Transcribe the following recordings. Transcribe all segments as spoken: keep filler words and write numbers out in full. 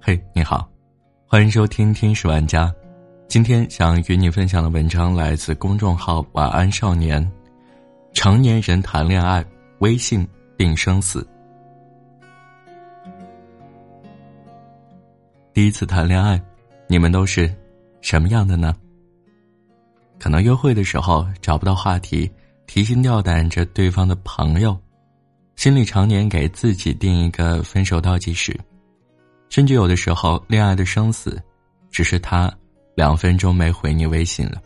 嘿，你好，欢迎收听听史玩家。今天想与你分享的文章来自公众号晚安少年，成年人谈恋爱，微信定生死。第一次谈恋爱，你们都是什么样的呢？可能约会的时候找不到话题，提心吊胆着对方的朋友，心里常年给自己定一个分手倒计时，甚至有的时候恋爱的生死只是他两分钟没回你微信了。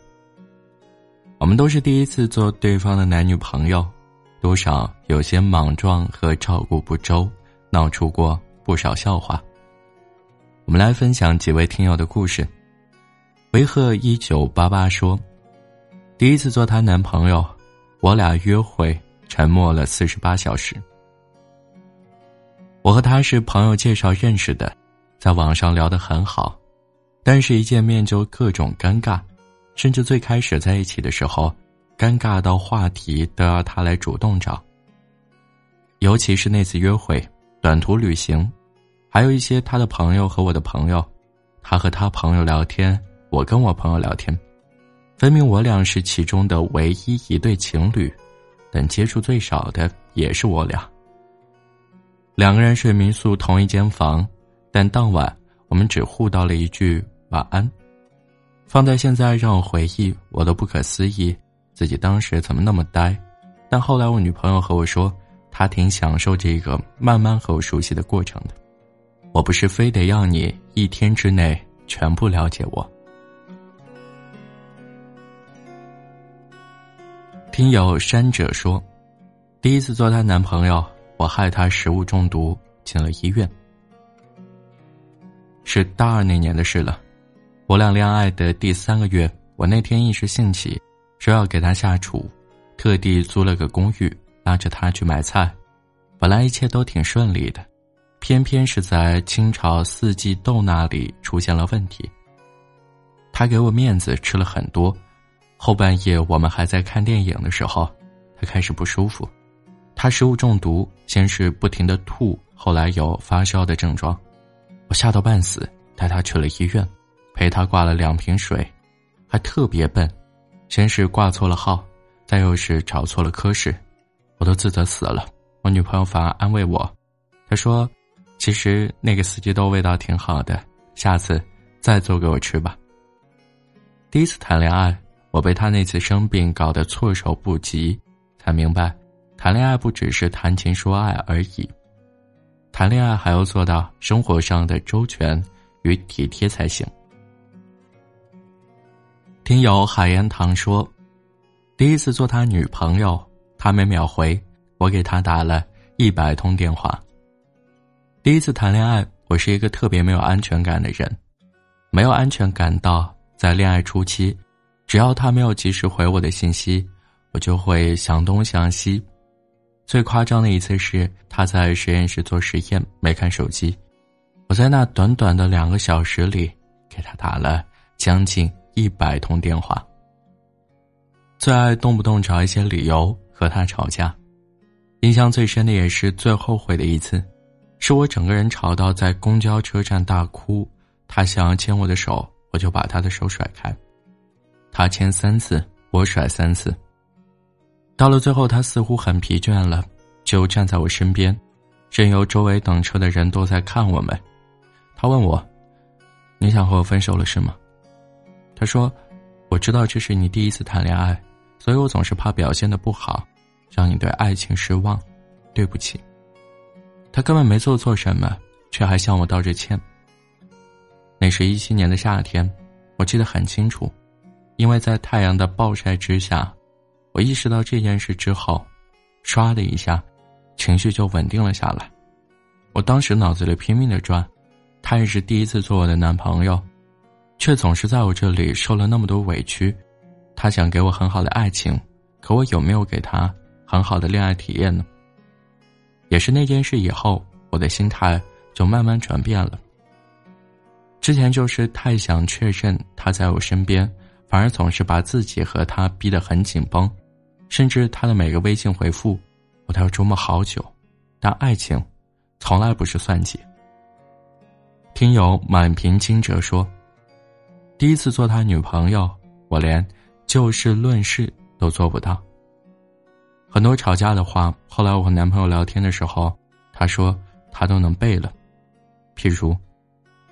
我们都是第一次做对方的男女朋友，多少有些莽撞和照顾不周，闹出过不少笑话。我们来分享几位听友的故事。维赫一九八八说，第一次做她男朋友，我俩约会沉默了四十八小时。我和他是朋友介绍认识的，在网上聊得很好，但是一见面就各种尴尬，甚至最开始在一起的时候，尴尬到话题都要他来主动找。尤其是那次约会、短途旅行，还有一些他的朋友和我的朋友，他和他朋友聊天，我跟我朋友聊天，分明我俩是其中的唯一一对情侣，但接触最少的也是我俩。两个人睡民宿同一间房，但当晚我们只互道了一句晚安。放在现在让我回忆，我都不可思议自己当时怎么那么呆，但后来我女朋友和我说，她挺享受这个慢慢和我熟悉的过程的。我不是非得要你一天之内全部了解我。听友山者说，第一次做她男朋友，我害他食物中毒进了医院。是大二那年的事了，我俩恋爱的第三个月，我那天一时兴起说要给他下厨，特地租了个公寓，拉着他去买菜。本来一切都挺顺利的，偏偏是在清炒四季豆那里出现了问题。他给我面子吃了很多，后半夜我们还在看电影的时候，他开始不舒服。他食物中毒，先是不停的吐，后来有发烧的症状。我吓到半死，带他去了医院，陪他挂了两瓶水，还特别笨，先是挂错了号，再又是找错了科室，我都自责死了。我女朋友反而安慰我，她说其实那个四季豆味道挺好的，下次再做给我吃吧。第一次谈恋爱，我被他那次生病搞得措手不及，才明白谈恋爱不只是谈情说爱而已，谈恋爱还要做到生活上的周全与体贴才行。听友海盐堂说，第一次做他女朋友，他没秒回，我给他打了一百通电话。第一次谈恋爱，我是一个特别没有安全感的人，没有安全感到在恋爱初期，只要他没有及时回我的信息，我就会想东想西。最夸张的一次是他在实验室做实验，没看手机，我在那短短的两个小时里给他打了将近一百通电话。最爱动不动找一些理由和他吵架，印象最深的也是最后悔的一次，是我整个人吵到在公交车站大哭，他想要牵我的手，我就把他的手甩开，他牵三次，我甩三次。到了最后，他似乎很疲倦了，就站在我身边，任由周围等车的人都在看我们。他问我，你想和我分手了是吗？他说，我知道这是你第一次谈恋爱，所以我总是怕表现得不好，让你对爱情失望，对不起。他根本没做错什么，却还向我道着歉。那是一七年的夏天，我记得很清楚，因为在太阳的暴晒之下，我意识到这件事之后，唰的一下情绪就稳定了下来。我当时脑子里拼命的转，他也是第一次做我的男朋友，却总是在我这里受了那么多委屈。他想给我很好的爱情，可我有没有给他很好的恋爱体验呢？也是那件事以后，我的心态就慢慢转变了。之前就是太想确认他在我身边，反而总是把自己和他逼得很紧绷，甚至他的每个微信回复我都要琢磨好久。但爱情从来不是算计，听友满屏惊蛰说，第一次做他女朋友，我连就事论事都做不到。很多吵架的话，后来我和男朋友聊天的时候，他说他都能背了。譬如，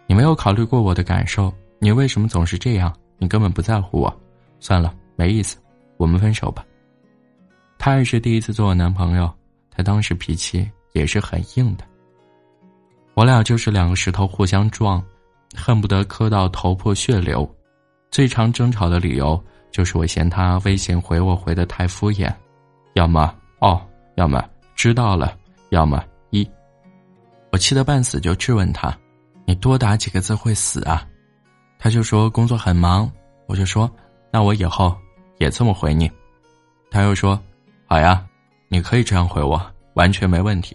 你没有考虑过我的感受，你为什么总是这样？你根本不在乎我，算了，没意思，我们分手吧。他也是第一次做我男朋友，他当时脾气也是很硬的。我俩就是两个石头互相撞，恨不得磕到头破血流。最常争吵的理由就是我嫌他微信回我回得太敷衍，要么哦，要么知道了，要么一。我气得半死，就质问他，你多打几个字会死啊？他就说工作很忙，我就说那我以后也这么回你。他又说好呀，你可以这样回我，完全没问题。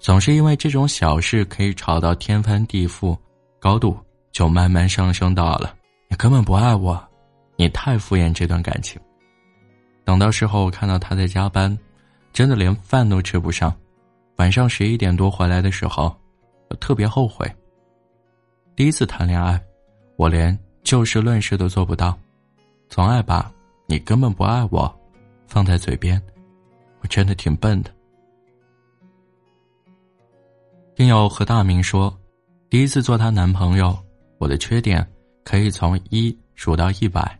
总是因为这种小事可以吵到天翻地覆，高度就慢慢上升到了你根本不爱我，你太敷衍这段感情。等到事后我看到他在加班，真的连饭都吃不上，晚上十一点多回来的时候，我特别后悔。第一次谈恋爱，我连就事论事都做不到，总爱把你根本不爱我放在嘴边，我真的挺笨的。听友何大明说，第一次做她男朋友，我的缺点可以从一数到一百。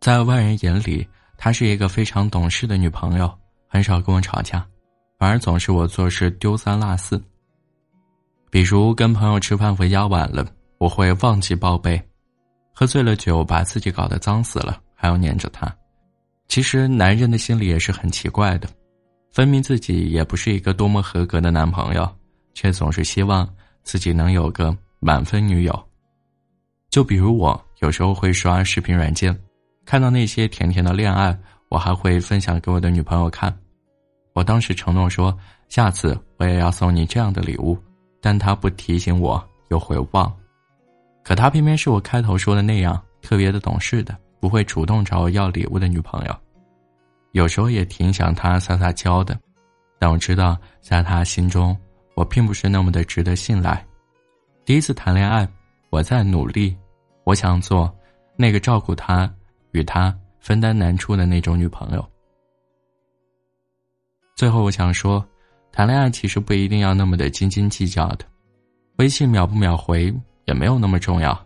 在外人眼里，她是一个非常懂事的女朋友，很少跟我吵架，反而总是我做事丢三落四。比如跟朋友吃饭回家晚了，我会忘记报备，喝醉了酒把自己搞得脏死了，还要黏着她。其实男人的心理也是很奇怪的，分明自己也不是一个多么合格的男朋友，却总是希望自己能有个满分女友。就比如我有时候会刷视频软件，看到那些甜甜的恋爱，我还会分享给我的女朋友看。我当时承诺说，下次我也要送你这样的礼物，但她不提醒我又会忘。可她偏偏是我开头说的那样，特别的懂事的，不会主动找我要礼物的女朋友。有时候也挺想她撒撒娇的，但我知道在她心中我并不是那么的值得信赖。第一次谈恋爱，我在努力，我想做那个照顾她与她分担难处的那种女朋友。最后我想说，谈恋爱其实不一定要那么的斤斤计较的，微信秒不秒回也没有那么重要。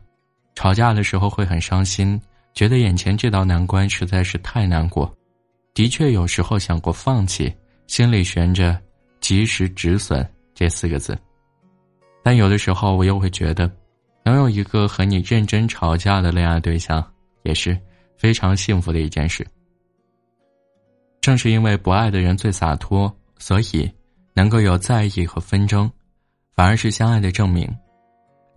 吵架的时候会很伤心，觉得眼前这道难关实在是太难过，的确有时候想过放弃，心里悬着及时止损这四个字。但有的时候我又会觉得，能有一个和你认真吵架的恋爱对象也是非常幸福的一件事。正是因为不爱的人最洒脱，所以能够有在意和纷争，反而是相爱的证明。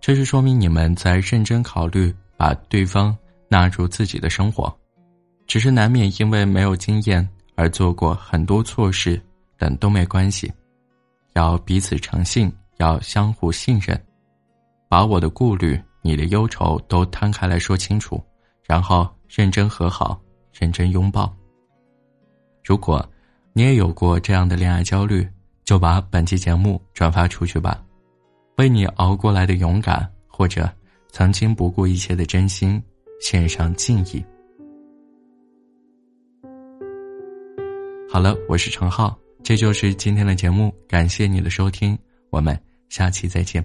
这是说明你们在认真考虑把对方纳入自己的生活，只是难免因为没有经验而做过很多错事，但都没关系。要彼此诚信，要相互信任，把我的顾虑你的忧愁都摊开来说清楚，然后认真和好，认真拥抱。如果你也有过这样的恋爱焦虑，就把本期节目转发出去吧，为你熬过来的勇敢，或者曾经不顾一切的真心，献上敬意。好了，我是程浩，这就是今天的节目，感谢你的收听，我们下期再见。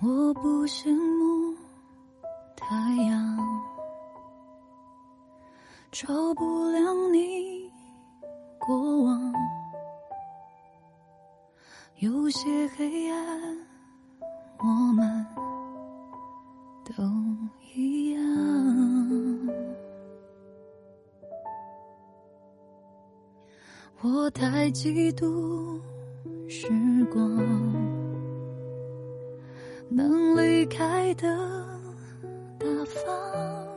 我不羡慕太阳，照不亮你过往，有些黑暗我们都一样。我太嫉妒时光，能离开的大方，